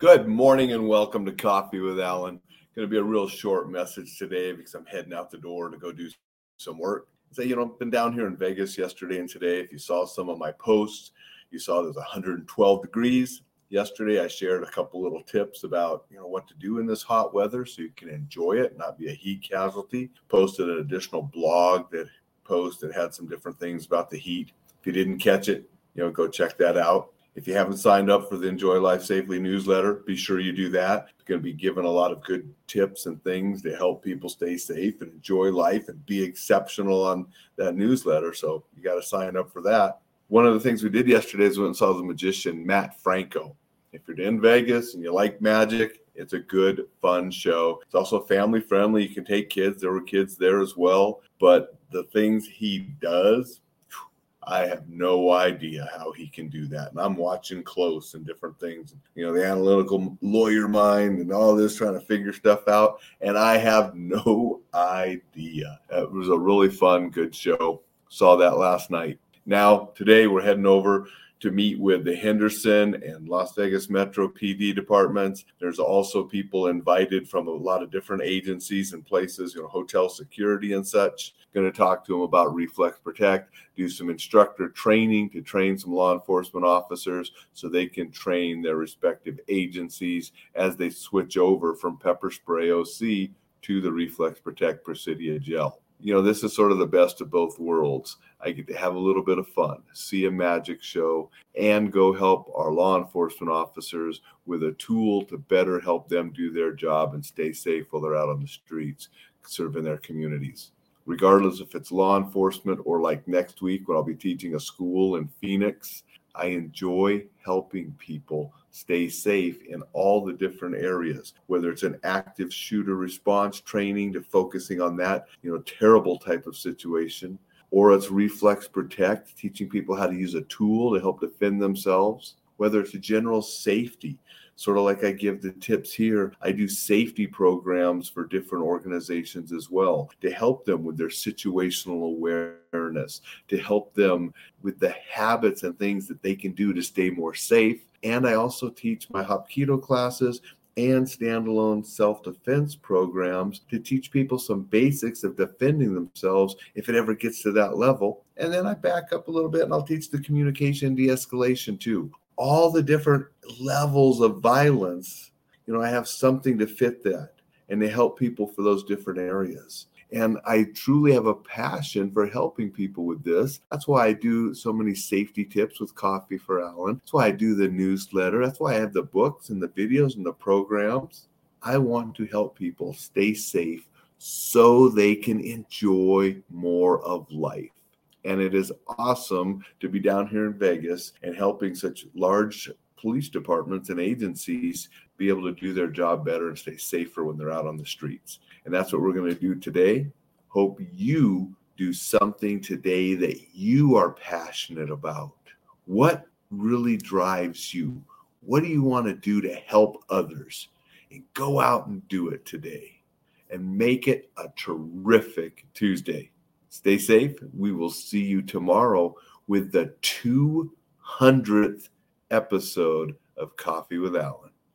Good morning and welcome to Coffee with Alan. Going to be a real short message today because I'm heading out the door to go do some work. So, you know, I've been down here in Vegas yesterday and today. If you saw some of my posts, you saw there's 112 degrees. Yesterday, I shared a couple little tips about, you know, what to do in this hot weather so you can enjoy it, not be a heat casualty. Posted an additional blog that had some different things about the heat. If you didn't catch it, you know, go check that out. If you haven't signed up for the Enjoy Life Safely newsletter, be sure you do that. It's going to be giving a lot of good tips and things to help people stay safe and enjoy life and be exceptional on that newsletter. So you got to sign up for that. One of the things we did yesterday is went and saw the magician Matt Franco. If you're in Vegas and you like magic, it's a good, fun show. It's also family friendly. You can take kids. There were kids there as well. But the things he does, I have no idea how he can do that. And I'm watching close and different things, you know, the analytical lawyer mind and all this, trying to figure stuff out. And I have no idea. It was a really fun, good show. Saw that last night. Now, today we're heading over to meet with the Henderson and Las Vegas Metro PD departments. There's also people invited from a lot of different agencies and places, you know, hotel security and such. Going to talk to them about Reflex Protect, do some instructor training to train some law enforcement officers so they can train their respective agencies as they switch over from pepper spray OC to the Reflex Protect Presidia Gel. You know, this is sort of the best of both worlds. I get to have a little bit of fun, see a magic show, and go help our law enforcement officers with a tool to better help them do their job and stay safe while they're out on the streets, serving their communities. Regardless if it's law enforcement or like next week when I'll be teaching a school in Phoenix, I enjoy helping people stay safe in all the different areas, whether it's an active shooter response training to focusing on that, you know, terrible type of situation, or it's Reflex Protect, teaching people how to use a tool to help defend themselves, whether it's a general safety, sort of like I give the tips here, I do safety programs for different organizations as well to help them with their situational awareness, to help them with the habits and things that they can do to stay more safe. And I also teach my Hapkido classes and standalone self-defense programs to teach people some basics of defending themselves if it ever gets to that level. And then I back up a little bit and I'll teach the communication and de-escalation too. All the different levels of violence, you know, I have something to fit that and to help people for those different areas. And I truly have a passion for helping people with this. That's why I do so many safety tips with Coffee for Alan. That's why I do the newsletter. That's why I have the books and the videos and the programs. I want to help people stay safe so they can enjoy more of life. And it is awesome to be down here in Vegas and helping such large police departments and agencies be able to do their job better and stay safer when they're out on the streets. And that's what we're going to do today. Hope you do something today that you are passionate about. What really drives you? What do you want to do to help others? And go out and do it today and make it a terrific Tuesday. Stay safe. We will see you tomorrow with the 200th episode of Coffee with Alan.